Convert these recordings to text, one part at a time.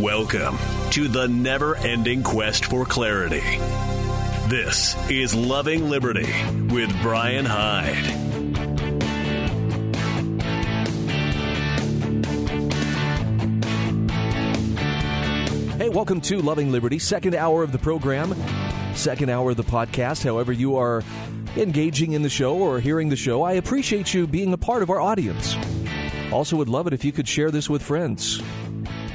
Welcome to the never-ending quest for clarity. This is Loving Liberty with Brian Hyde. Hey, welcome to Loving Liberty, second hour of the program, second hour of the podcast. However you are engaging in the show or hearing the show, I appreciate you being a part of our audience. Also would love it if you could share this with friends.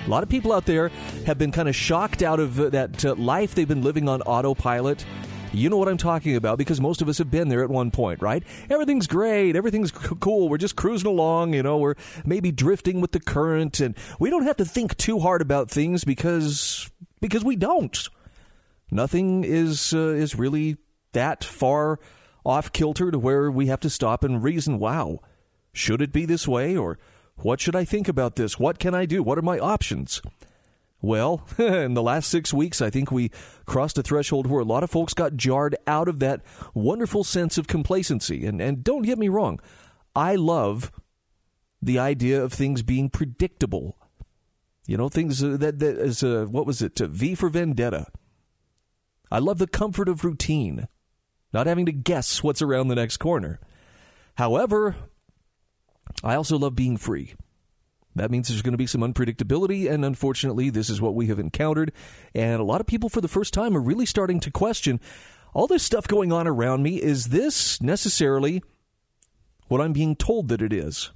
A lot of people out there have been kind of shocked out of that life they've been living on autopilot. You know what I'm talking about, because most of us have been there at one point, right? Everything's great. Everything's cool. We're just cruising along. You know, we're maybe drifting with the current, and we don't have to think too hard about things because we don't. Nothing is really that far off kilter to where we have to stop and reason, wow, should it be this way? Or what should I think about this? What can I do? What are my options? Well, in the last 6 weeks, I think we crossed a threshold where a lot of folks got jarred out of that wonderful sense of complacency. And don't get me wrong, I love the idea of things being predictable. You know, things that is, what was it, V for Vendetta. I love the comfort of routine, not having to guess what's around the next corner. However, I also love being free. That means there's going to be some unpredictability, and unfortunately, this is what we have encountered. And a lot of people, for the first time, are really starting to question, all this stuff going on around me, is this necessarily what I'm being told that it is?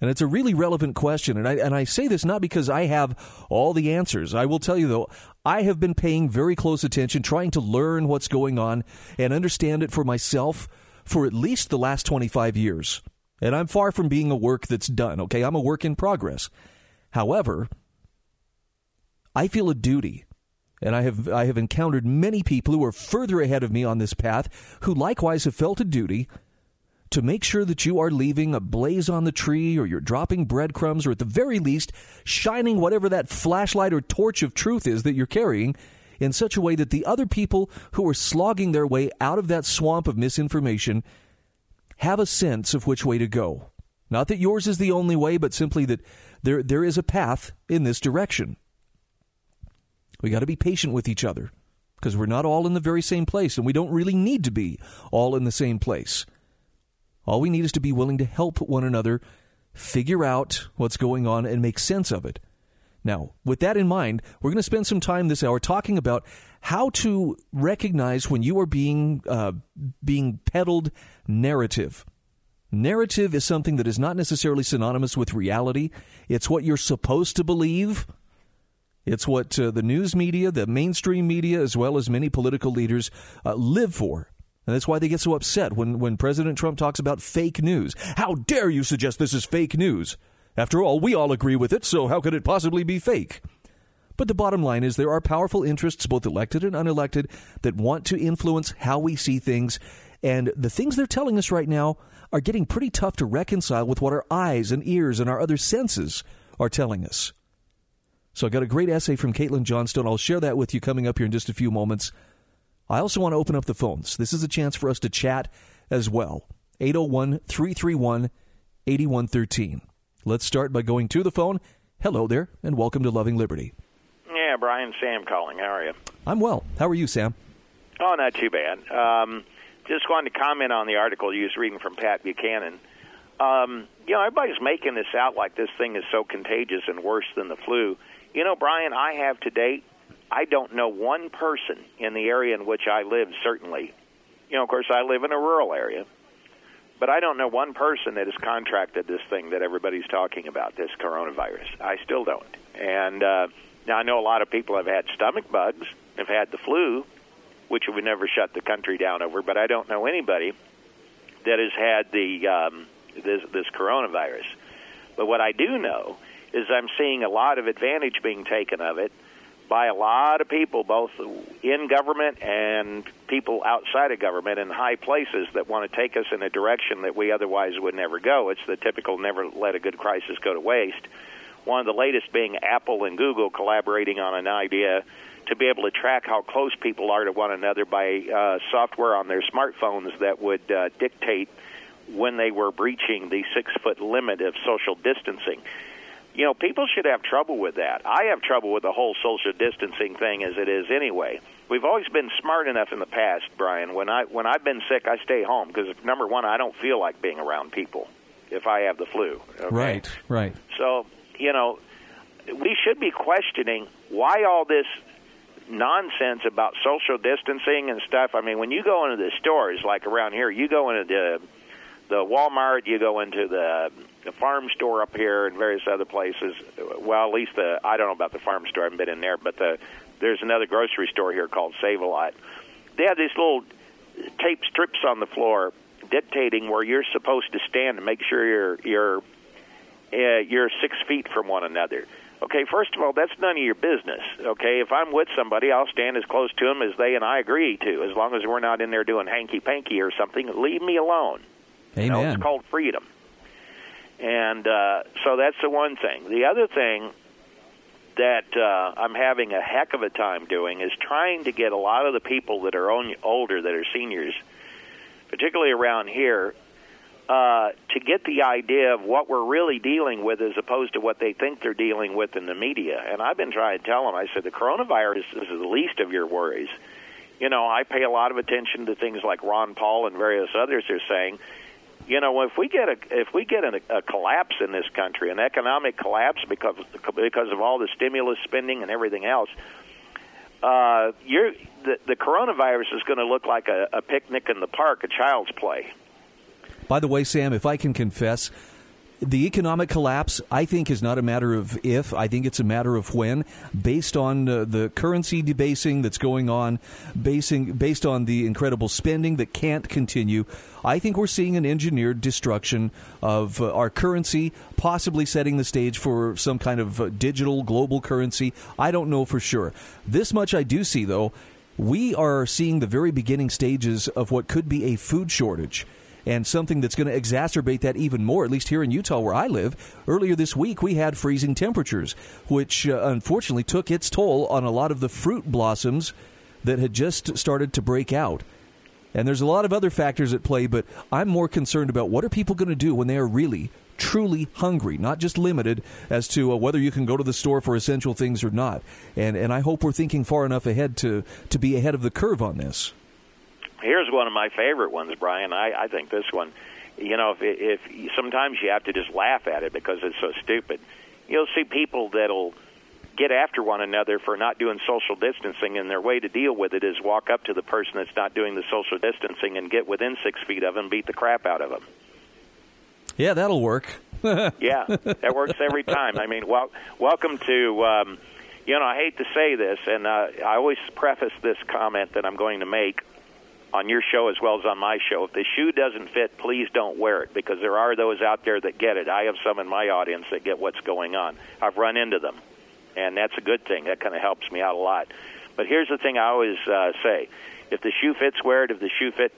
And it's a really relevant question, and I say this not because I have all the answers. I will tell you, though, I have been paying very close attention, trying to learn what's going on and understand it for myself for at least the last 25 years. And I'm far from being a work that's done, okay? I'm a work in progress. However, I feel a duty, and I have encountered many people who are further ahead of me on this path who likewise have felt a duty to make sure that you are leaving a blaze on the tree, or you're dropping breadcrumbs, or at the very least, shining whatever that flashlight or torch of truth is that you're carrying in such a way that the other people who are slogging their way out of that swamp of misinformation have a sense of which way to go. Not that yours is the only way, but simply that there is a path in this direction. We got to be patient with each other, because we're not all in the very same place, and we don't really need to be all in the same place. All we need is to be willing to help one another figure out what's going on and make sense of it. Now, with that in mind, we're going to spend some time this hour talking about how to recognize when you are being peddled narrative. Narrative is something that is not necessarily synonymous with reality. It's what you're supposed to believe. It's what the news media, the mainstream media, as well as many political leaders live for. And that's why they get so upset when President Trump talks about fake news. How dare you suggest this is fake news? After all, we all agree with it, so how could it possibly be fake? But the bottom line is there are powerful interests, both elected and unelected, that want to influence how we see things. And the things they're telling us right now are getting pretty tough to reconcile with what our eyes and ears and our other senses are telling us. So I got a great essay from Caitlin Johnstone. I'll share that with you coming up here in just a few moments. I also want to open up the phones. This is a chance for us to chat as well. 801-331-8113. Let's start by going to the phone. Hello there, and welcome to Loving Liberty. Yeah, Brian, Sam calling. How are you? I'm well. How are you, Sam? Oh, not too bad. Just wanted to comment on the article you was reading from Pat Buchanan. Everybody's making this out like this thing is so contagious and worse than the flu. You know, Brian, I have to date, I don't know one person in the area in which I live, certainly. You know, of course, I live in a rural area. But I don't know one person that has contracted this thing that everybody's talking about, this coronavirus. I still don't. And now I know a lot of people have had stomach bugs, have had the flu, which we never shut the country down over. But I don't know anybody that has had the this coronavirus. But what I do know is I'm seeing a lot of advantage being taken of it by a lot of people, both in government and people outside of government in high places that want to take us in a direction that we otherwise would never go. It's the typical never let a good crisis go to waste. One of the latest being Apple and Google collaborating on an idea to be able to track how close people are to one another by software on their smartphones that would dictate when they were breaching the 6-foot limit of social distancing. You know, people should have trouble with that. I have trouble with the whole social distancing thing as it is anyway. We've always been smart enough in the past, Brian. When I've been sick, I stay home because, number one, I don't feel like being around people if I have the flu. Okay? Right, right. So, you know, we should be questioning why all this nonsense about social distancing and stuff. I mean, when you go into the stores, like around here, you go into the Walmart, you go into the farm store up here and various other places. Well, at least I don't know about the farm store. I haven't been in there, but there's another grocery store here called Save-A-Lot. They have these little tape strips on the floor dictating where you're supposed to stand to make sure you're 6 feet from one another. Okay, first of all, that's none of your business, okay? If I'm with somebody, I'll stand as close to them as they and I agree to, as long as we're not in there doing hanky-panky or something. Leave me alone. Amen. You know, it's called freedom. And so that's the one thing. The other thing that I'm having a heck of a time doing is trying to get a lot of the people that are older, that are seniors, particularly around here, to get the idea of what we're really dealing with as opposed to what they think they're dealing with in the media. And I've been trying to tell them, I said, the coronavirus is the least of your worries. You know, I pay a lot of attention to things like Ron Paul and various others are saying, you know, if we get a collapse in this country, an economic collapse because of all the stimulus spending and everything else, the coronavirus is going to look like a picnic in the park, a child's play. By the way, Sam, if I can confess, the economic collapse, I think, is not a matter of if. I think it's a matter of when, based on the currency debasing that's going on, based on the incredible spending that can't continue. I think we're seeing an engineered destruction of our currency, possibly setting the stage for some kind of digital global currency. I don't know for sure. This much I do see, though. We are seeing the very beginning stages of what could be a food shortage. And something that's going to exacerbate that even more, at least here in Utah where I live. Earlier this week, we had freezing temperatures, which unfortunately took its toll on a lot of the fruit blossoms that had just started to break out. And there's a lot of other factors at play, but I'm more concerned about what are people going to do when they are really, truly hungry, not just limited as to whether you can go to the store for essential things or not. And I hope we're thinking far enough ahead to be ahead of the curve on this. Here's one of my favorite ones, Brian. I think this one, you know, if sometimes you have to just laugh at it because it's so stupid. You'll see people that'll get after one another for not doing social distancing, and their way to deal with it is walk up to the person that's not doing the social distancing and get within 6 feet of them, beat the crap out of them. Yeah, that'll work. Yeah, that works every time. I mean, welcome to... you know, I hate to say this, and I always preface this comment that I'm going to make on your show as well as on my show. If the shoe doesn't fit, please don't wear it, because there are those out there that get it. I have some in my audience that get what's going on. I've run into them, and that's a good thing. That kind of helps me out a lot. But here's the thing I always say. If the shoe fits, wear it. If the shoe fit,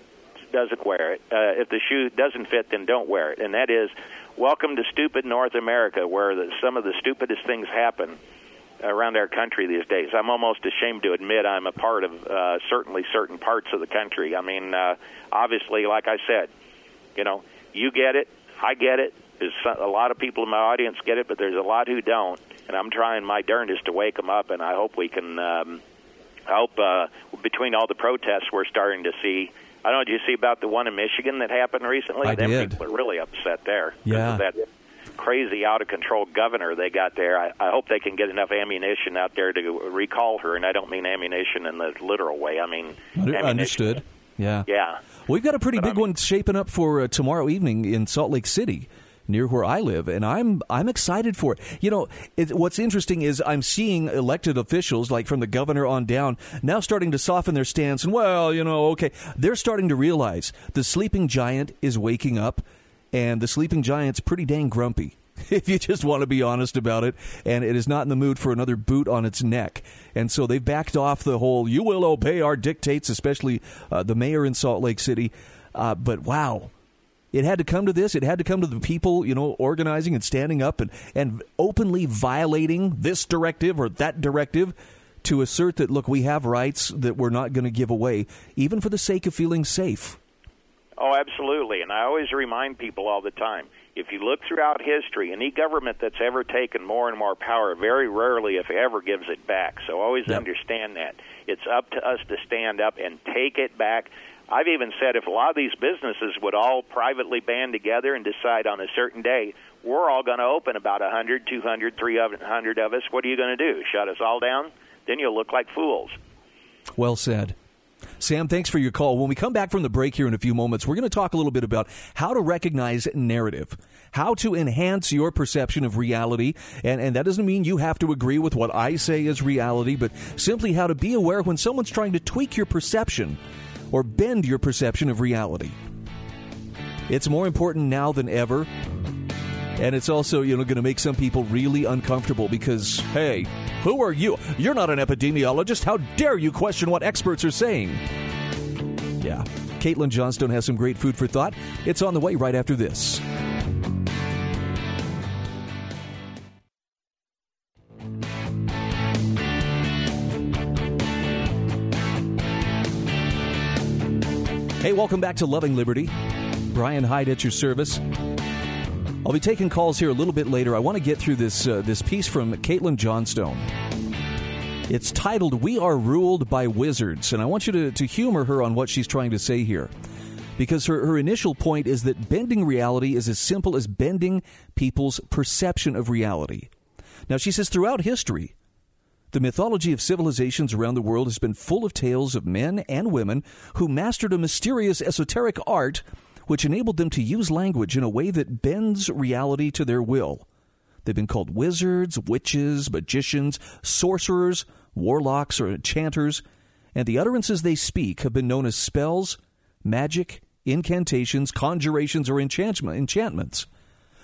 doesn't wear it. If the shoe doesn't fit, then don't wear it. And that is, welcome to stupid North America, where some of the stupidest things happen around our country these days. I'm almost ashamed to admit I'm a part of certainly certain parts of the country. I mean, obviously, like I said, you know, you get it, I get it. There's a lot of people in my audience get it, but there's a lot who don't, and I'm trying my darndest to wake them up, and I hope we can between all the protests we're starting to see. I don't know, did you see about the one in Michigan that happened recently? I did. People are really upset there. Yeah. Because of that crazy, out-of-control governor they got there. I hope they can get enough ammunition out there to recall her, and I don't mean ammunition in the literal way. I mean Understood. Yeah. Yeah. We've got a pretty big one shaping up for tomorrow evening in Salt Lake City, near where I live, and I'm excited for it. You know, what's interesting is I'm seeing elected officials, like from the governor on down, now starting to soften their stance, and, well, you know, okay, they're starting to realize the sleeping giant is waking up. And the sleeping giant's pretty dang grumpy, if you just want to be honest about it. And it is not in the mood for another boot on its neck. And so they've backed off the whole, you will obey our dictates, especially the mayor in Salt Lake City. But wow, it had to come to this. It had to come to the people, you know, organizing and standing up and openly violating this directive or that directive to assert that, look, we have rights that we're not going to give away, even for the sake of feeling safe. Oh, absolutely. And I always remind people all the time, If you look throughout history, any government that's ever taken more and more power very rarely, if ever, gives it back. So always understand that. It's up to us to stand up and take it back. I've even said if a lot of these businesses would all privately band together and decide on a certain day, we're all going to open about 100, 200, 300 of us. What are you going to do? Shut us all down? Then you'll look like fools. Well said. Sam, thanks for your call. When we come back from the break here in a few moments, we're going to talk a little bit about how to recognize narrative, how to enhance your perception of reality. And that doesn't mean you have to agree with what I say is reality, but simply how to be aware when someone's trying to tweak your perception or bend your perception of reality. It's more important now than ever. And it's also, you know, going to make some people really uncomfortable because, hey, who are you? You're not an epidemiologist. How dare you question what experts are saying? Yeah. Caitlin Johnstone has some great food for thought. It's on the way right after this. Hey, welcome back to Loving Liberty. Brian Hyde at your service. I'll be taking calls here a little bit later. I want to get through this piece from Caitlin Johnstone. It's titled, "We Are Ruled by Wizards." And I want you to humor her on what she's trying to say here. Because her initial point is that bending reality is as simple as bending people's perception of reality. Now, she says, throughout history, the mythology of civilizations around the world has been full of tales of men and women who mastered a mysterious esoteric art which enabled them to use language in a way that bends reality to their will. They've been called wizards, witches, magicians, sorcerers, warlocks, or enchanters, and the utterances they speak have been known as spells, magic, incantations, conjurations, or enchantments.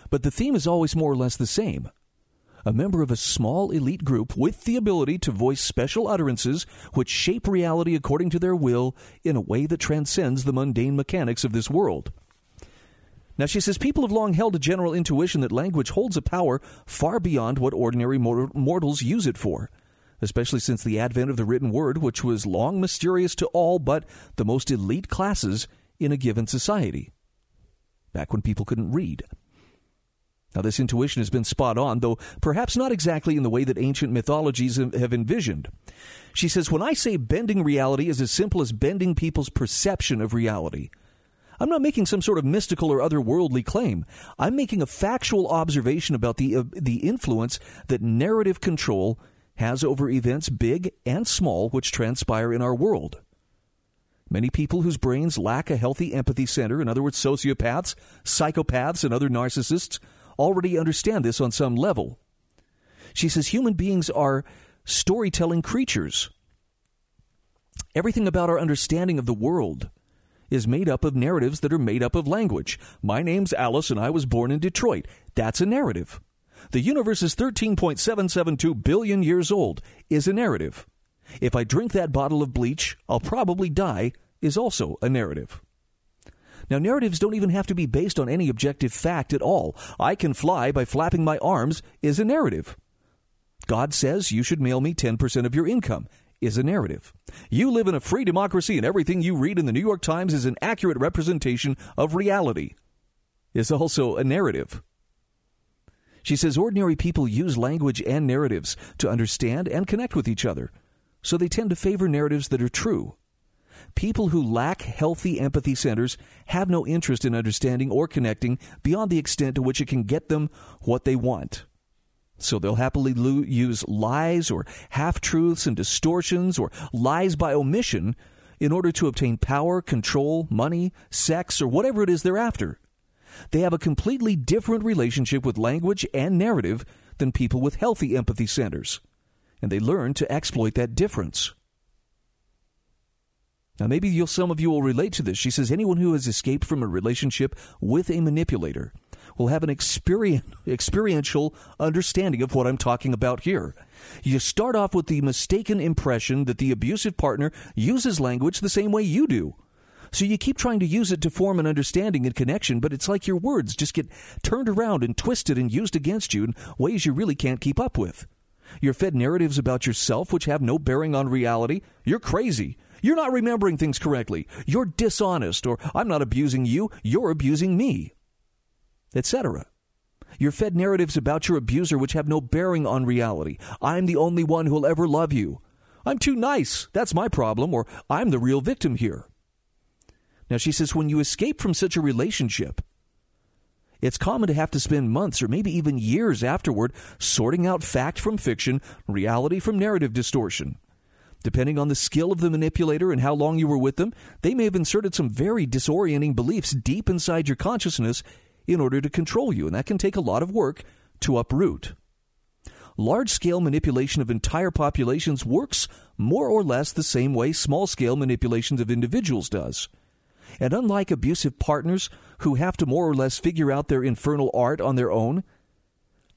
But the theme is always more or less the same. A member of a small elite group with the ability to voice special utterances which shape reality according to their will in a way that transcends the mundane mechanics of this world. Now, she says, people have long held a general intuition that language holds a power far beyond what ordinary mortals use it for, especially since the advent of the written word, which was long mysterious to all but the most elite classes in a given society, back when people couldn't read. Now, this intuition has been spot on, though perhaps not exactly in the way that ancient mythologies have envisioned. She says, when I say bending reality is as simple as bending people's perception of reality, I'm not making some sort of mystical or otherworldly claim. I'm making a factual observation about the influence that narrative control has over events big and small which transpire in our world. Many people whose brains lack a healthy empathy center, in other words, sociopaths, psychopaths, and other narcissists, already understand this on some level. She says human beings are storytelling creatures. Everything about our understanding of the world is made up of narratives that are made up of language. My name's Alice and I was born in Detroit. That's a narrative. The universe is 13.772 billion years old is a narrative. If I drink that bottle of bleach, I'll probably die is also a narrative. Now, narratives don't even have to be based on any objective fact at all. I can fly by flapping my arms is a narrative. God says you should mail me 10% of your income is a narrative. You live in a free democracy and everything you read in the New York Times is an accurate representation of reality is also a narrative. She says ordinary people use language and narratives to understand and connect with each other, so they tend to favor narratives that are true. People who lack healthy empathy centers have no interest in understanding or connecting beyond the extent to which it can get them what they want. So they'll happily use lies or half-truths and distortions or lies by omission in order to obtain power, control, money, sex, or whatever it is they're after. They have a completely different relationship with language and narrative than people with healthy empathy centers, and they learn to exploit that difference. Now, maybe some of you will relate to this. She says anyone who has escaped from a relationship with a manipulator will have an experiential understanding of what I'm talking about here. You start off with the mistaken impression that the abusive partner uses language the same way you do. So you keep trying to use it to form an understanding and connection, but it's like your words just get turned around and twisted and used against you in ways you really can't keep up with. You're fed narratives about yourself which have no bearing on reality. You're crazy. You're not remembering things correctly. You're dishonest, or I'm not abusing you. You're abusing me. etc. You're fed narratives about your abuser which have no bearing on reality. I'm the only one who'll ever love you. I'm too nice. That's my problem. Or I'm the real victim here. Now, she says, when you escape from such a relationship, it's common to have to spend months or maybe even years afterward sorting out fact from fiction, reality from narrative distortion. Depending on the skill of the manipulator and how long you were with them, they may have inserted some very disorienting beliefs deep inside your consciousness in order to control you, and that can take a lot of work to uproot. Large-scale manipulation of entire populations works more or less the same way small-scale manipulations of individuals does. And unlike abusive partners who have to more or less figure out their infernal art on their own,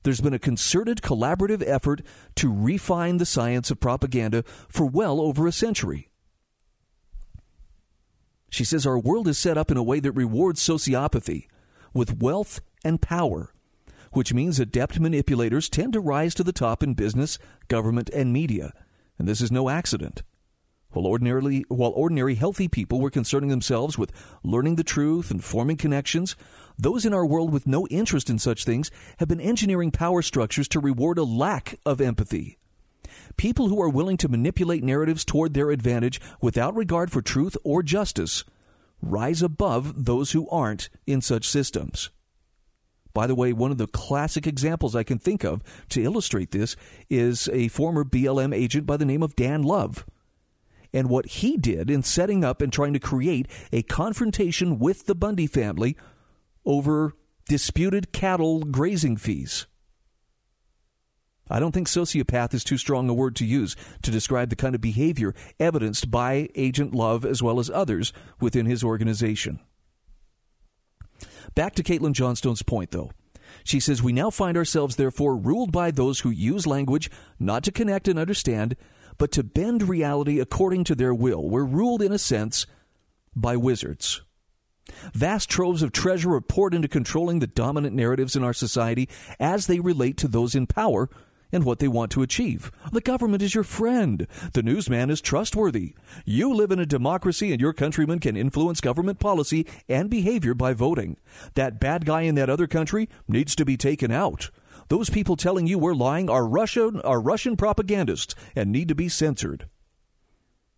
there's been a concerted collaborative effort to refine the science of propaganda for well over a century. She says our world is set up in a way that rewards sociopathy with wealth and power, which means adept manipulators tend to rise to the top in business, government, and media. And this is no accident. While ordinary healthy people were concerning themselves with learning the truth and forming connections, those in our world with no interest in such things have been engineering power structures to reward a lack of empathy. People who are willing to manipulate narratives toward their advantage without regard for truth or justice rise above those who aren't in such systems. By the way, one of the classic examples I can think of to illustrate this is a former BLM agent by the name of Dan Love, and what he did in setting up and trying to create a confrontation with the Bundy family over disputed cattle grazing fees. I don't think sociopath is too strong a word to use to describe the kind of behavior evidenced by Agent Love as well as others within his organization. Back to Caitlin Johnstone's point, though. She says, we now find ourselves, therefore, ruled by those who use language not to connect and understand, but to bend reality according to their will. We're ruled, in a sense, by wizards. Vast troves of treasure are poured into controlling the dominant narratives in our society as they relate to those in power and what they want to achieve. The government is your friend. The newsman is trustworthy. You live in a democracy and your countrymen can influence government policy and behavior by voting. That bad guy in that other country needs to be taken out. Those people telling you we're lying are Russian propagandists and need to be censored.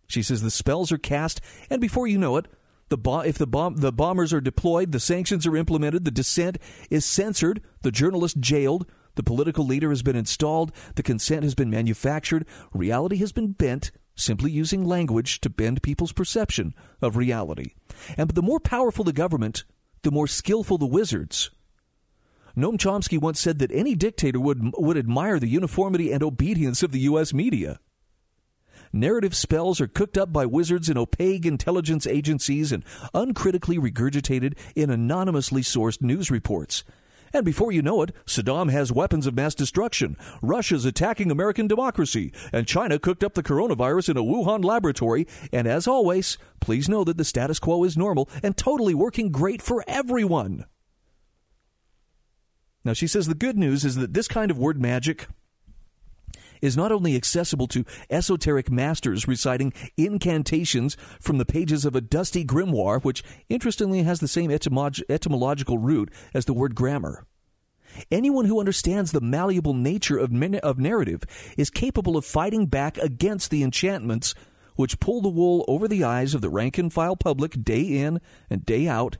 She says the spells are cast, and before you know it, the bombers are deployed, the sanctions are implemented, the dissent is censored, the journalist jailed, the political leader has been installed, the consent has been manufactured, reality has been bent, simply using language to bend people's perception of reality. And the more powerful the government, the more skillful the wizards. Noam Chomsky once said that any dictator would admire the uniformity and obedience of the U.S. media. Narrative spells are cooked up by wizards in opaque intelligence agencies and uncritically regurgitated in anonymously sourced news reports. And before you know it, Saddam has weapons of mass destruction, Russia's attacking American democracy, and China cooked up the coronavirus in a Wuhan laboratory. And as always, please know that the status quo is normal and totally working great for everyone. Now, she says the good news is that this kind of word magic is not only accessible to esoteric masters reciting incantations from the pages of a dusty grimoire, which interestingly has the same etymological root as the word grammar. Anyone who understands the malleable nature of narrative is capable of fighting back against the enchantments which pull the wool over the eyes of the rank-and-file public day in and day out,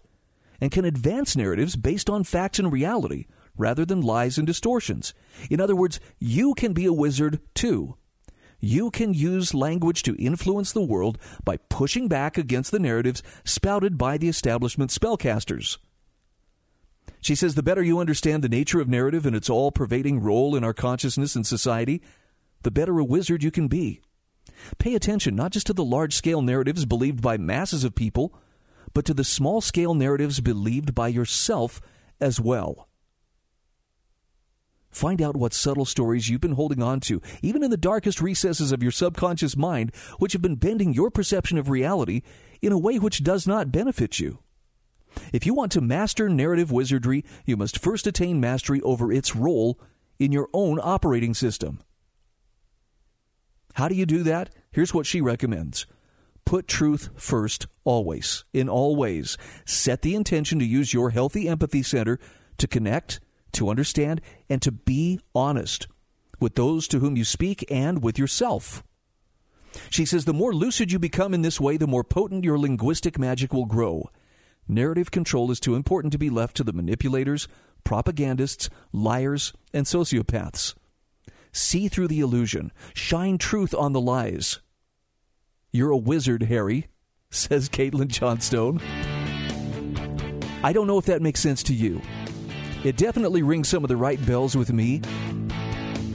and can advance narratives based on facts and reality rather than lies and distortions. In other words, you can be a wizard too. You can use language to influence the world by pushing back against the narratives spouted by the establishment spellcasters. She says the better you understand the nature of narrative and its all-pervading role in our consciousness and society, the better a wizard you can be. Pay attention not just to the large-scale narratives believed by masses of people, but to the small-scale narratives believed by yourself as well. Find out what subtle stories you've been holding on to, even in the darkest recesses of your subconscious mind, which have been bending your perception of reality in a way which does not benefit you. If you want to master narrative wizardry, you must first attain mastery over its role in your own operating system. How do you do that? Here's what she recommends. Put truth first, always, in all ways. Set the intention to use your healthy empathy center to connect, to understand, and to be honest with those to whom you speak and with yourself. She says, the more lucid you become in this way, the more potent your linguistic magic will grow. Narrative control is too important to be left to the manipulators, propagandists, liars, and sociopaths. See through the illusion. Shine truth on the lies. You're a wizard, Harry, says Caitlin Johnstone. I don't know if that makes sense to you. It definitely rings some of the right bells with me.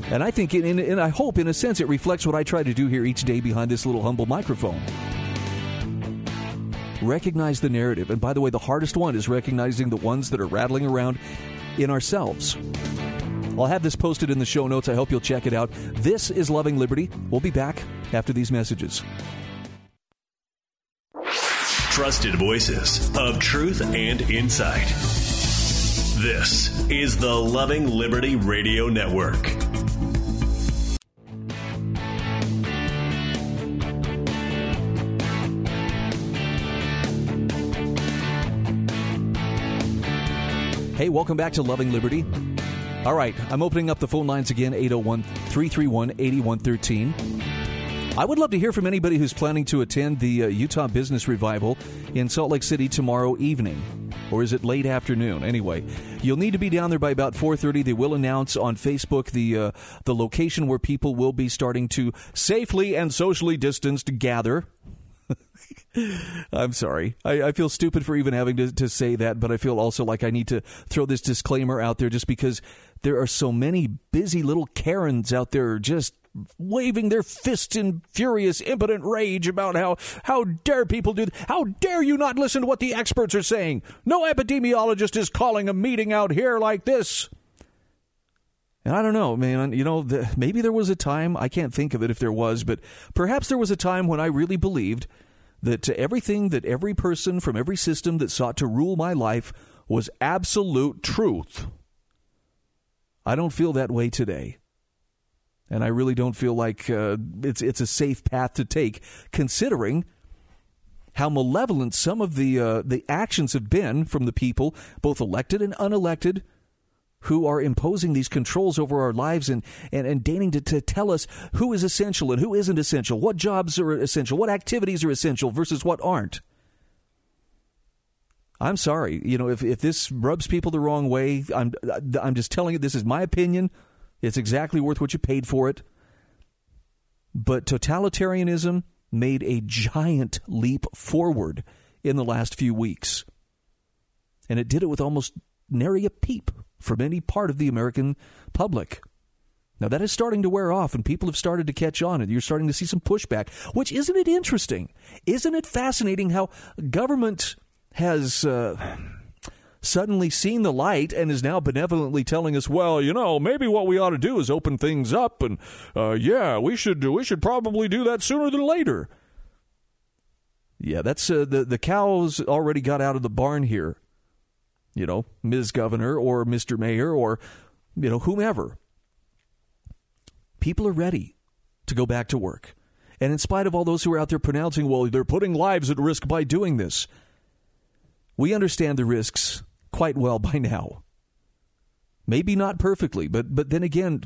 And I think, and I hope, in a sense, it reflects what I try to do here each day behind this little humble microphone. Recognize the narrative. And by the way, the hardest one is recognizing the ones that are rattling around in ourselves. I'll have this posted in the show notes. I hope you'll check it out. This is Loving Liberty. We'll be back after these messages. Trusted voices of truth and insight. This is the Loving Liberty Radio Network. Hey, welcome back to Loving Liberty. All right, I'm opening up the phone lines again, 801-331-8113. I would love to hear from anybody who's planning to attend the Utah Business Revival in Salt Lake City tomorrow evening. Or is it late afternoon? Anyway, you'll need to be down there by about 4:30. They will announce on Facebook the location where people will be starting to safely and socially distanced gather. I'm sorry. I feel stupid for even having to say that, but I feel also like I need to throw this disclaimer out there just because there are so many busy little Karens out there just waving their fists in furious, impotent rage about how dare people do that. How dare you not listen to what the experts are saying? No epidemiologist is calling a meeting out here like this. And I don't know, man, you know, maybe there was a time, I can't think of it if there was, but perhaps there was a time when I really believed that to everything that every person from every system that sought to rule my life was absolute truth. I don't feel that way today. And I really don't feel like it's a safe path to take, considering how malevolent some of the actions have been from the people, both elected and unelected, who are imposing these controls over our lives and deigning to tell us who is essential and who isn't essential, what jobs are essential, what activities are essential versus what aren't. I'm sorry. You know, if this rubs people the wrong way, I'm just telling you, this is my opinion. It's exactly worth what you paid for it. But totalitarianism made a giant leap forward in the last few weeks. And it did it with almost nary a peep from any part of the American public. Now, that is starting to wear off, and people have started to catch on, and you're starting to see some pushback, which isn't it interesting? Isn't it fascinating how government has suddenly seen the light and is now benevolently telling us, well, you know, maybe what we ought to do is open things up, and we should probably do that sooner than later. Yeah, that's the cow's already got out of the barn here. You know, Ms. Governor or Mr. Mayor or, you know, whomever. People are ready to go back to work. And in spite of all those who are out there pronouncing, well, they're putting lives at risk by doing this. We understand the risks quite well by now. Maybe not perfectly, but then again,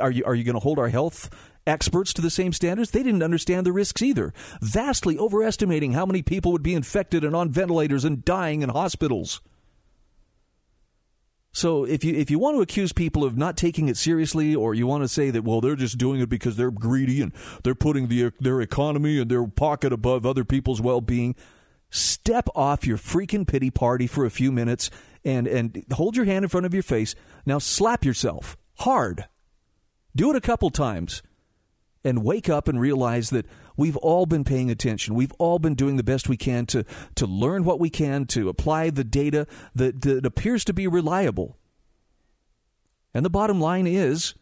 are you going to hold our health experts to the same standards? They didn't understand the risks either, vastly overestimating how many people would be infected and on ventilators and dying in hospitals. So if you want to accuse people of not taking it seriously, or you want to say that, well, they're just doing it because they're greedy and they're putting their economy and their pocket above other people's well-being, step off your freaking pity party for a few minutes and hold your hand in front of your face. Now slap yourself hard. Do it a couple times and wake up and realize that we've all been paying attention. We've all been doing the best we can to learn what we can, to apply the data that appears to be reliable. And the bottom line is,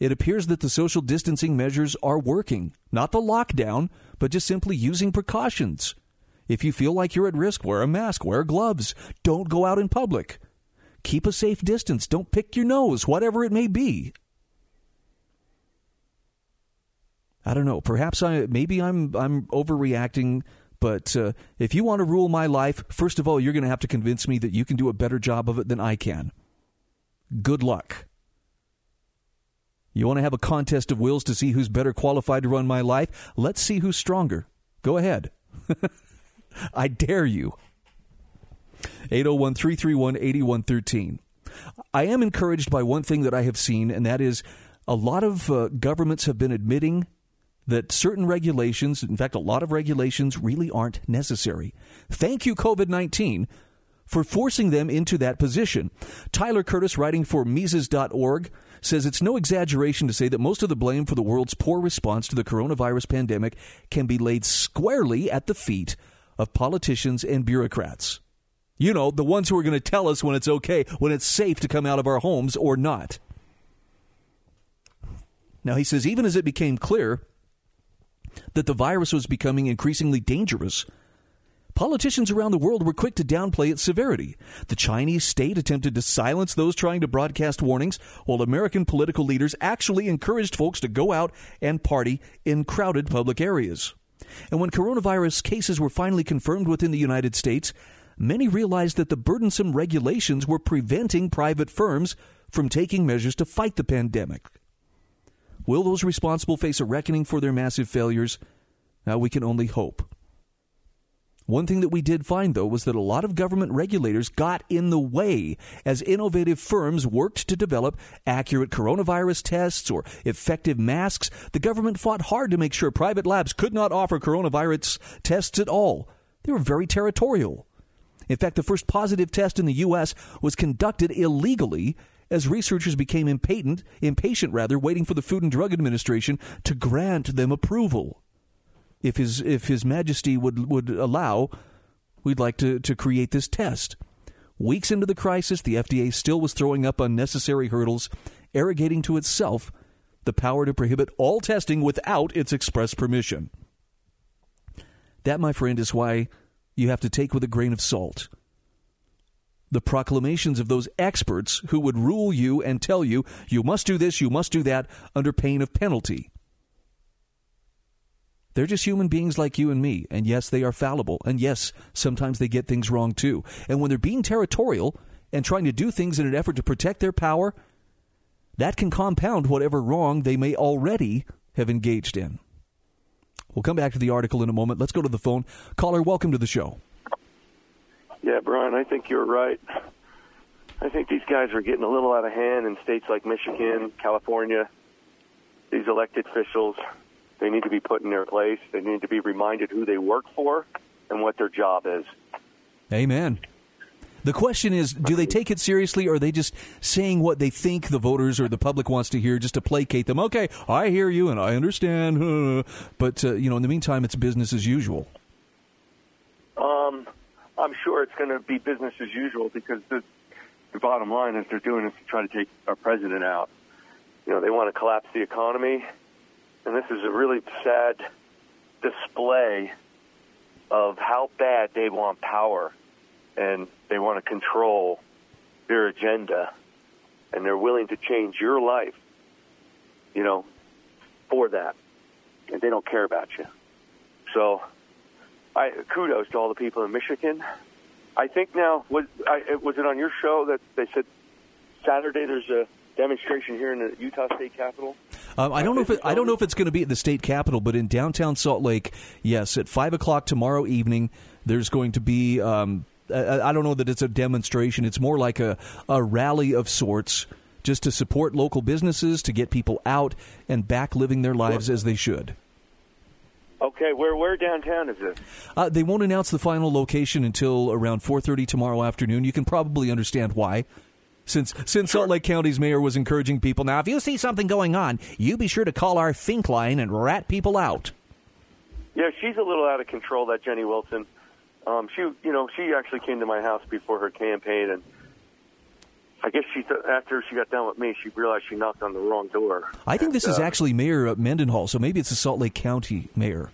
it appears that the social distancing measures are working. Not the lockdown, but just simply using precautions. If you feel like you're at risk, wear a mask, wear gloves. Don't go out in public. Keep a safe distance. Don't pick your nose, whatever it may be. I don't know. Perhaps I'm overreacting, But if you want to rule my life, first of all, you're going to have to convince me that you can do a better job of it than I can. Good luck. You want to have a contest of wills to see who's better qualified to run my life? Let's see who's stronger. Go ahead. I dare you. 801-331-8113. I am encouraged by one thing that I have seen, and that is a lot of governments have been admitting that certain regulations, in fact, a lot of regulations really aren't necessary. Thank you, COVID-19, for forcing them into that position. Tyler Curtis, writing for Mises.org, says it's no exaggeration to say that most of the blame for the world's poor response to the coronavirus pandemic can be laid squarely at the feet of politicians and bureaucrats. You know, the ones who are going to tell us when it's okay, when it's safe to come out of our homes or not. Now, he says, even as it became clear that the virus was becoming increasingly dangerous, politicians around the world were quick to downplay its severity. The Chinese state attempted to silence those trying to broadcast warnings, while American political leaders actually encouraged folks to go out and party in crowded public areas. And when coronavirus cases were finally confirmed within the United States, many realized that the burdensome regulations were preventing private firms from taking measures to fight the pandemic. Will those responsible face a reckoning for their massive failures? Now, we can only hope. One thing that we did find, though, was that a lot of government regulators got in the way as innovative firms worked to develop accurate coronavirus tests or effective masks. The government fought hard to make sure private labs could not offer coronavirus tests at all. They were very territorial. In fact, the first positive test in the U.S. was conducted illegally as researchers became impatient, waiting for the Food and Drug Administration to grant them approval. If His Majesty would allow, we'd like to create this test. Weeks into the crisis, the FDA still was throwing up unnecessary hurdles, arrogating to itself the power to prohibit all testing without its express permission. That, my friend, is why you have to take with a grain of salt the proclamations of those experts who would rule you and tell you, you must do this, you must do that, under pain of penalty. They're just human beings like you and me. And yes, they are fallible. And yes, sometimes they get things wrong too. And when they're being territorial and trying to do things in an effort to protect their power, that can compound whatever wrong they may already have engaged in. We'll come back to the article in a moment. Let's go to the phone. Caller, welcome to the show. Yeah, Brian, I think you're right. I think these guys are getting a little out of hand in states like Michigan, California. These elected officials, they need to be put in their place. They need to be reminded who they work for and what their job is. Amen. The question is, do they take it seriously, or are they just saying what they think the voters or the public wants to hear just to placate them? Okay, I hear you and I understand, but in the meantime, it's business as usual. I'm sure it's going to be business as usual, because the bottom line is they're doing is to try to take our president out. You know, they want to collapse the economy, and this is a really sad display of how bad they want power. And they want to control their agenda, and they're willing to change your life, for that. And they don't care about you. So, kudos to all the people in Michigan. I think now, was it on your show that they said Saturday there's a demonstration here in the Utah State Capitol? I don't know if it's going to be at the state capitol, but in downtown Salt Lake, yes, at 5:00 tomorrow evening, there's going to be. I don't know that it's a demonstration. It's more like a rally of sorts, just to support local businesses, to get people out and back living their lives as they should. Okay, where downtown is this? They won't announce the final location until around 4:30 tomorrow afternoon. You can probably understand why, since Salt Lake County's mayor was encouraging people. Now, if you see something going on, you be sure to call our Think Line and rat people out. Yeah, she's a little out of control, that Jenny Wilson. She actually came to my house before her campaign, and I guess after she got done with me, she realized she knocked on the wrong door. I think this is actually Mayor Mendenhall, so maybe it's the Salt Lake County mayor.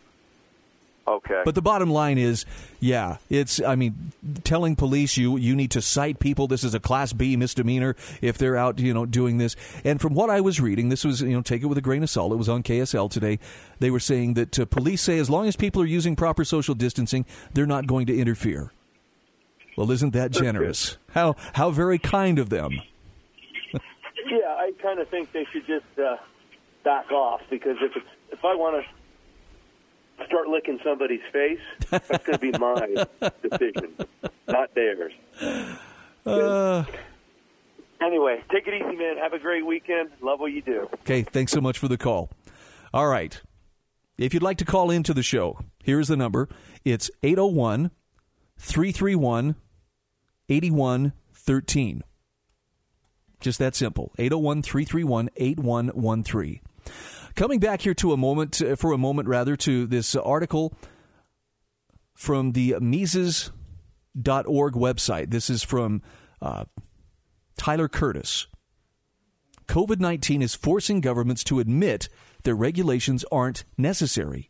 Okay. Okay. But the bottom line is, yeah, it's, I mean, telling police you need to cite people. This is a Class B misdemeanor if they're out, you know, doing this. And from what I was reading, this was, you know, take it with a grain of salt. It was on KSL today. They were saying that police say as long as people are using proper social distancing, they're not going to interfere. Well, isn't that generous? How very kind of them. Yeah, I kind of think they should just back off, because if I want to start licking somebody's face, that's going to be my decision, not theirs. Anyway, take it easy, man. Have a great weekend. Love what you do. Okay, thanks so much for the call. All right. If you'd like to call into the show, here's the number. It's 801-331-8113. Just that simple. 801-331-8113. Coming back here for a moment, to this article from the Mises.org website. This is from Tyler Curtis. COVID-19 is forcing governments to admit their regulations aren't necessary.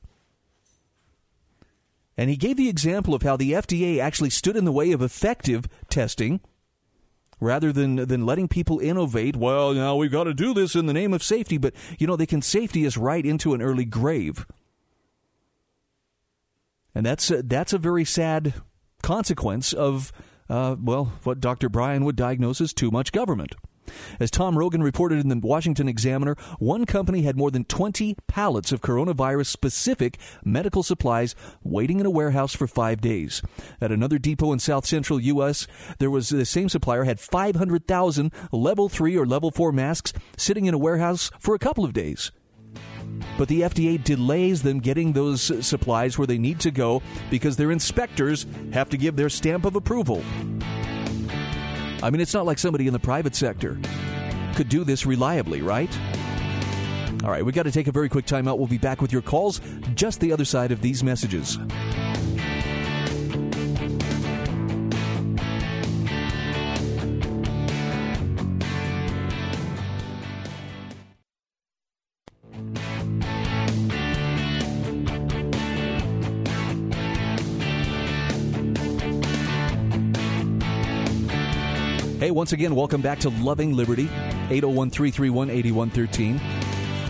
And he gave the example of how the FDA actually stood in the way of effective testing rather than letting people innovate. Well, now we've got to do this in the name of safety. But, you know, they can safety us right into an early grave. And that's a very sad consequence of, what Dr. Brian would diagnose as too much government. As Tom Rogan reported in the Washington Examiner, one company had more than 20 pallets of coronavirus-specific medical supplies waiting in a warehouse for 5 days. At another depot in South Central U.S., the same supplier had 500,000 Level 3 or Level 4 masks sitting in a warehouse for a couple of days. But the FDA delays them getting those supplies where they need to go because their inspectors have to give their stamp of approval. I mean, it's not like somebody in the private sector could do this reliably, right? All right, we've got to take a very quick timeout. We'll be back with your calls, just the other side of these messages. Once again, welcome back to Loving Liberty, 801-331-8113.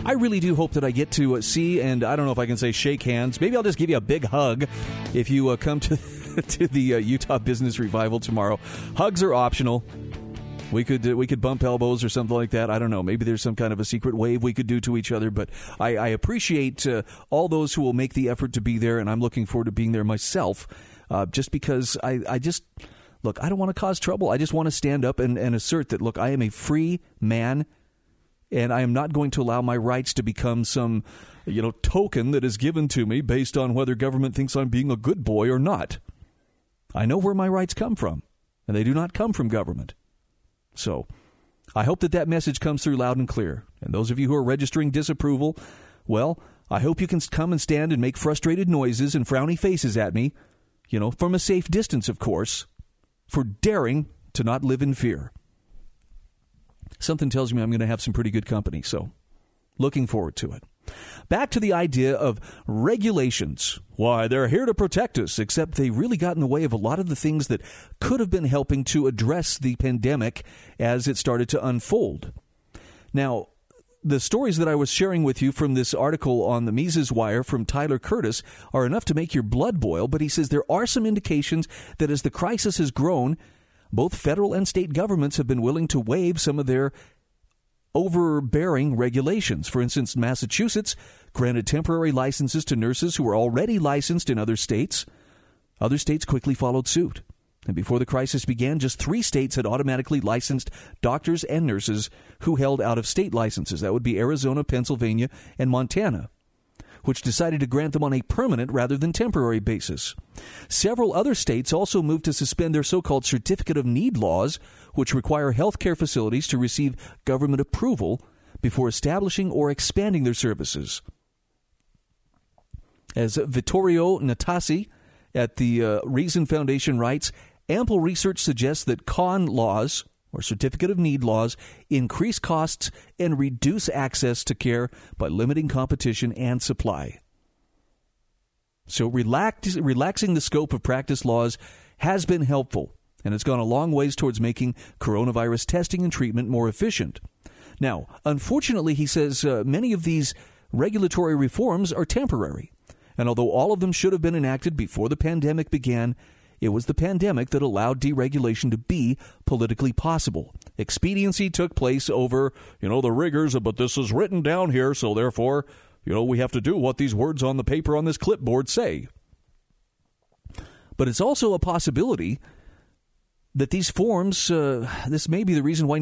I really do hope that I get to see, and I don't know if I can say shake hands. Maybe I'll just give you a big hug if you come to the Utah Business Revival tomorrow. Hugs are optional. We could bump elbows or something like that. I don't know. Maybe there's some kind of a secret wave we could do to each other. But I appreciate all those who will make the effort to be there, and I'm looking forward to being there myself just because I just... Look, I don't want to cause trouble. I just want to stand up and assert that, look, I am a free man, and I am not going to allow my rights to become some, you know, token that is given to me based on whether government thinks I'm being a good boy or not. I know where my rights come from, and they do not come from government. So I hope that message comes through loud and clear. And those of you who are registering disapproval, well, I hope you can come and stand and make frustrated noises and frowny faces at me, you know, from a safe distance, of course, for daring to not live in fear. Something tells me I'm going to have some pretty good company, so looking forward to it. Back to the idea of regulations. Why, they're here to protect us, except they really got in the way of a lot of the things that could have been helping to address the pandemic as it started to unfold. Now, the stories that I was sharing with you from this article on the Mises Wire from Tyler Curtis are enough to make your blood boil, but he says there are some indications that as the crisis has grown, both federal and state governments have been willing to waive some of their overbearing regulations. For instance, Massachusetts granted temporary licenses to nurses who were already licensed in other states. Other states quickly followed suit. And before the crisis began, just 3 states had automatically licensed doctors and nurses who held out-of-state licenses. That would be Arizona, Pennsylvania, and Montana, which decided to grant them on a permanent rather than temporary basis. Several other states also moved to suspend their so-called certificate of need laws, which require healthcare facilities to receive government approval before establishing or expanding their services. As Vittorio Natassi at the Reason Foundation writes, ample research suggests that CON laws, or certificate of need laws, increase costs and reduce access to care by limiting competition and supply. So relaxing the scope of practice laws has been helpful, and it's gone a long ways towards making coronavirus testing and treatment more efficient. Now, unfortunately, he says many of these regulatory reforms are temporary. And although all of them should have been enacted before the pandemic began, it was the pandemic that allowed deregulation to be politically possible. Expediency took place over, the rigors of, but this is written down here, so therefore, we have to do what these words on the paper on this clipboard say. But it's also a possibility that these forms, this may be the reason why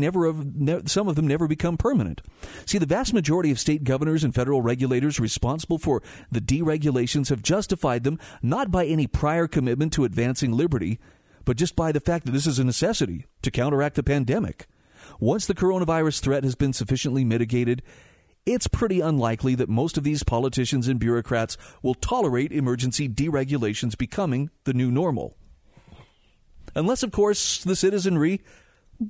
some of them never become permanent. See, the vast majority of state governors and federal regulators responsible for the deregulations have justified them not by any prior commitment to advancing liberty, but just by the fact that this is a necessity to counteract the pandemic. Once the coronavirus threat has been sufficiently mitigated, it's pretty unlikely that most of these politicians and bureaucrats will tolerate emergency deregulations becoming the new normal. Unless, of course, the citizenry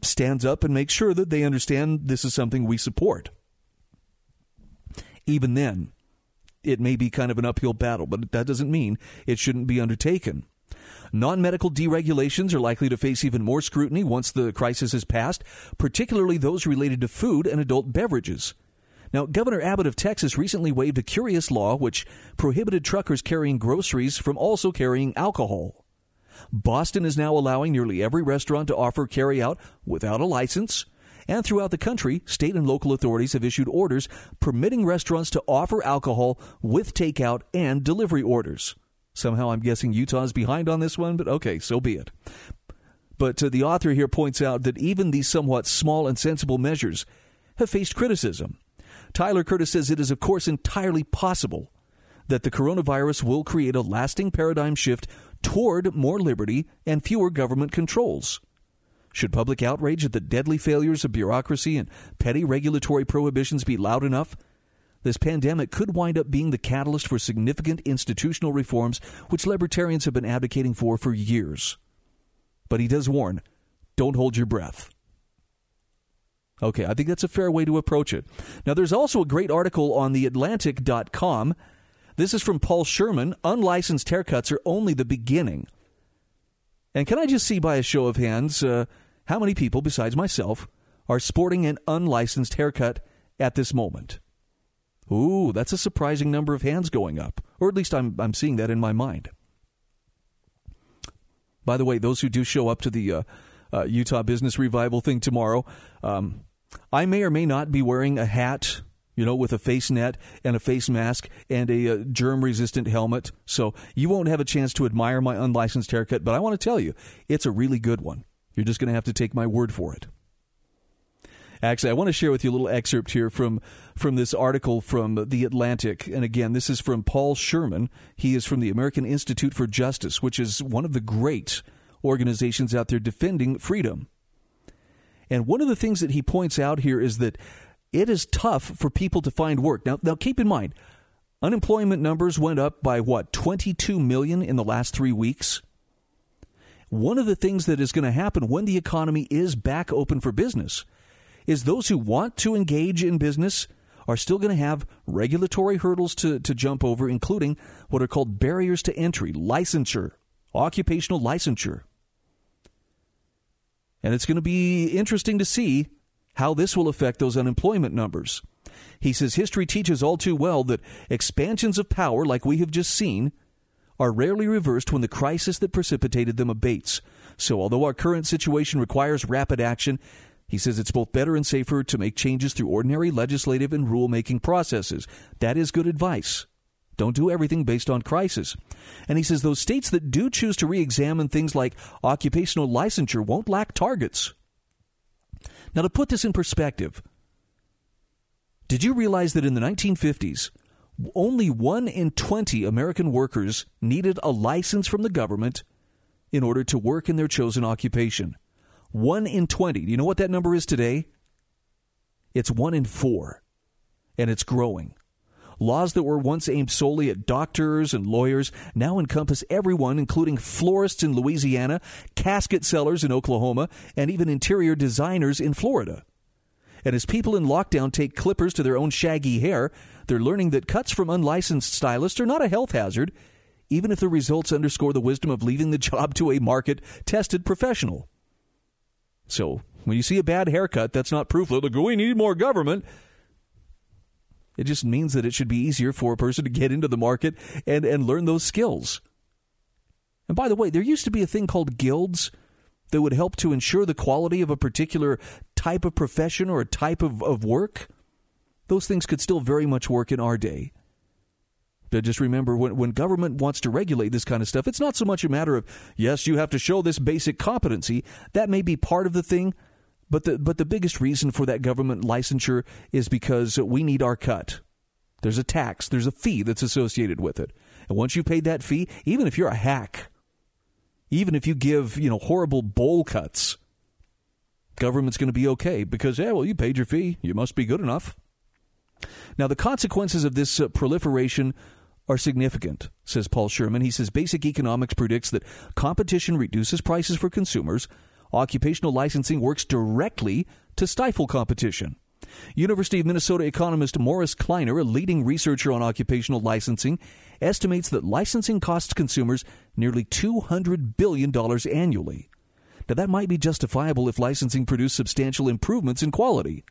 stands up and makes sure that they understand this is something we support. Even then, it may be kind of an uphill battle, but that doesn't mean it shouldn't be undertaken. Non-medical deregulations are likely to face even more scrutiny once the crisis has passed, particularly those related to food and adult beverages. Now, Governor Abbott of Texas recently waived a curious law which prohibited truckers carrying groceries from also carrying alcohol. Boston is now allowing nearly every restaurant to offer carryout without a license. And throughout the country, state and local authorities have issued orders permitting restaurants to offer alcohol with takeout and delivery orders. Somehow I'm guessing Utah's behind on this one, but okay, so be it. But the author here points out that even these somewhat small and sensible measures have faced criticism. Tyler Curtis says it is, of course, entirely possible that the coronavirus will create a lasting paradigm shift toward more liberty and fewer government controls. Should public outrage at the deadly failures of bureaucracy and petty regulatory prohibitions be loud enough, this pandemic could wind up being the catalyst for significant institutional reforms which libertarians have been advocating for years. But he does warn, don't hold your breath. Okay, I think that's a fair way to approach it. Now, there's also a great article on the Atlantic.com. This is from Paul Sherman. Unlicensed haircuts are only the beginning. And can I just see by a show of hands how many people besides myself are sporting an unlicensed haircut at this moment? Ooh, that's a surprising number of hands going up. Or at least I'm seeing that in my mind. By the way, those who do show up to the Utah Business Revival thing tomorrow, I may or may not be wearing a hat, with a face net and a face mask and a germ-resistant helmet. So you won't have a chance to admire my unlicensed haircut, but I want to tell you, it's a really good one. You're just going to have to take my word for it. Actually, I want to share with you a little excerpt here from this article from The Atlantic. And again, this is from Paul Sherman. He is from the American Institute for Justice, which is one of the great organizations out there defending freedom. And one of the things that he points out here is that it is tough for people to find work. Now, keep in mind, unemployment numbers went up by, 22 million in the last 3 weeks. One of the things that is going to happen when the economy is back open for business is those who want to engage in business are still going to have regulatory hurdles to jump over, including what are called barriers to entry, licensure, occupational licensure. And it's going to be interesting to see how this will affect those unemployment numbers. He says history teaches all too well that expansions of power, like we have just seen, are rarely reversed when the crisis that precipitated them abates. So although our current situation requires rapid action, he says it's both better and safer to make changes through ordinary legislative and rulemaking processes. That is good advice. Don't do everything based on crisis. And he says those states that do choose to re-examine things like occupational licensure won't lack targets. Now, to put this in perspective, did you realize that in the 1950s, only 1 in 20 American workers needed a license from the government in order to work in their chosen occupation? 1 in 20. Do you know what that number is today? It's 1 in 4, and it's growing. Laws that were once aimed solely at doctors and lawyers now encompass everyone, including florists in Louisiana, casket sellers in Oklahoma, and even interior designers in Florida. And as people in lockdown take clippers to their own shaggy hair, they're learning that cuts from unlicensed stylists are not a health hazard, even if the results underscore the wisdom of leaving the job to a market-tested professional. So when you see a bad haircut, that's not proof that we need more government. It just means that it should be easier for a person to get into the market and learn those skills. And by the way, there used to be a thing called guilds that would help to ensure the quality of a particular type of profession or a type of work. Those things could still very much work in our day. But just remember, when government wants to regulate this kind of stuff, it's not so much a matter of, yes, you have to show this basic competency. That may be part of the thing, but the biggest reason for that government licensure is because we need our cut. There's a tax. There's a fee that's associated with it. And once you paid that fee, even if you're a hack, even if you give, horrible bowl cuts, government's going to be okay because, you paid your fee. You must be good enough. Now, the consequences of this proliferation are significant, says Paul Sherman. He says basic economics predicts that competition reduces prices for consumers. Occupational licensing works directly to stifle competition. University of Minnesota economist Morris Kleiner, a leading researcher on occupational licensing, estimates that licensing costs consumers nearly $200 billion annually. Now, that might be justifiable if licensing produced substantial improvements in quality.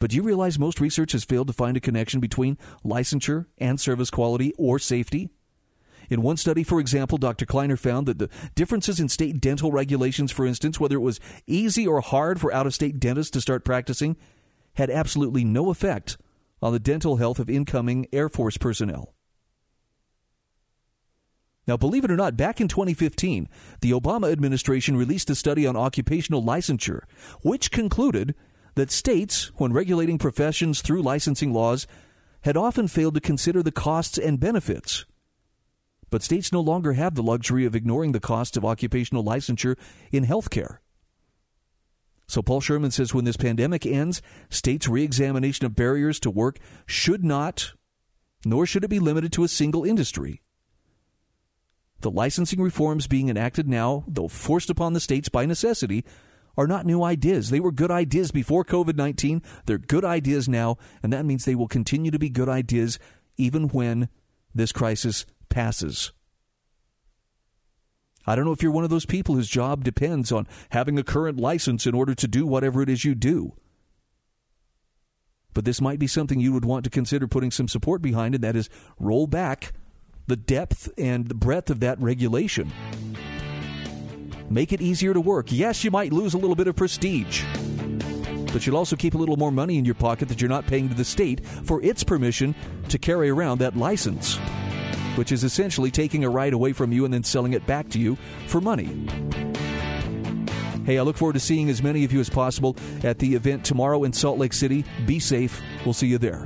But do you realize most research has failed to find a connection between licensure and service quality or safety? In one study, for example, Dr. Kleiner found that the differences in state dental regulations, for instance, whether it was easy or hard for out-of-state dentists to start practicing, had absolutely no effect on the dental health of incoming Air Force personnel. Now, believe it or not, back in 2015, the Obama administration released a study on occupational licensure, which concluded that states, when regulating professions through licensing laws, had often failed to consider the costs and benefits. But states no longer have the luxury of ignoring the costs of occupational licensure in healthcare. So Paul Sherman says when this pandemic ends, states' reexamination of barriers to work should not, nor should it be limited to a single industry. The licensing reforms being enacted now, though forced upon the states by necessity, are not new ideas. They were good ideas before COVID-19. They're good ideas now, and that means they will continue to be good ideas even when this crisis passes. I don't know if you're one of those people whose job depends on having a current license in order to do whatever it is you do. But this might be something you would want to consider putting some support behind, and that is roll back the depth and the breadth of that regulation. Make it easier to work. Yes, you might lose a little bit of prestige, but you'll also keep a little more money in your pocket that you're not paying to the state for its permission to carry around that license, which is essentially taking a right away from you and then selling it back to you for money. Hey, I look forward to seeing as many of you as possible at the event tomorrow in Salt Lake City. Be safe. We'll see you there.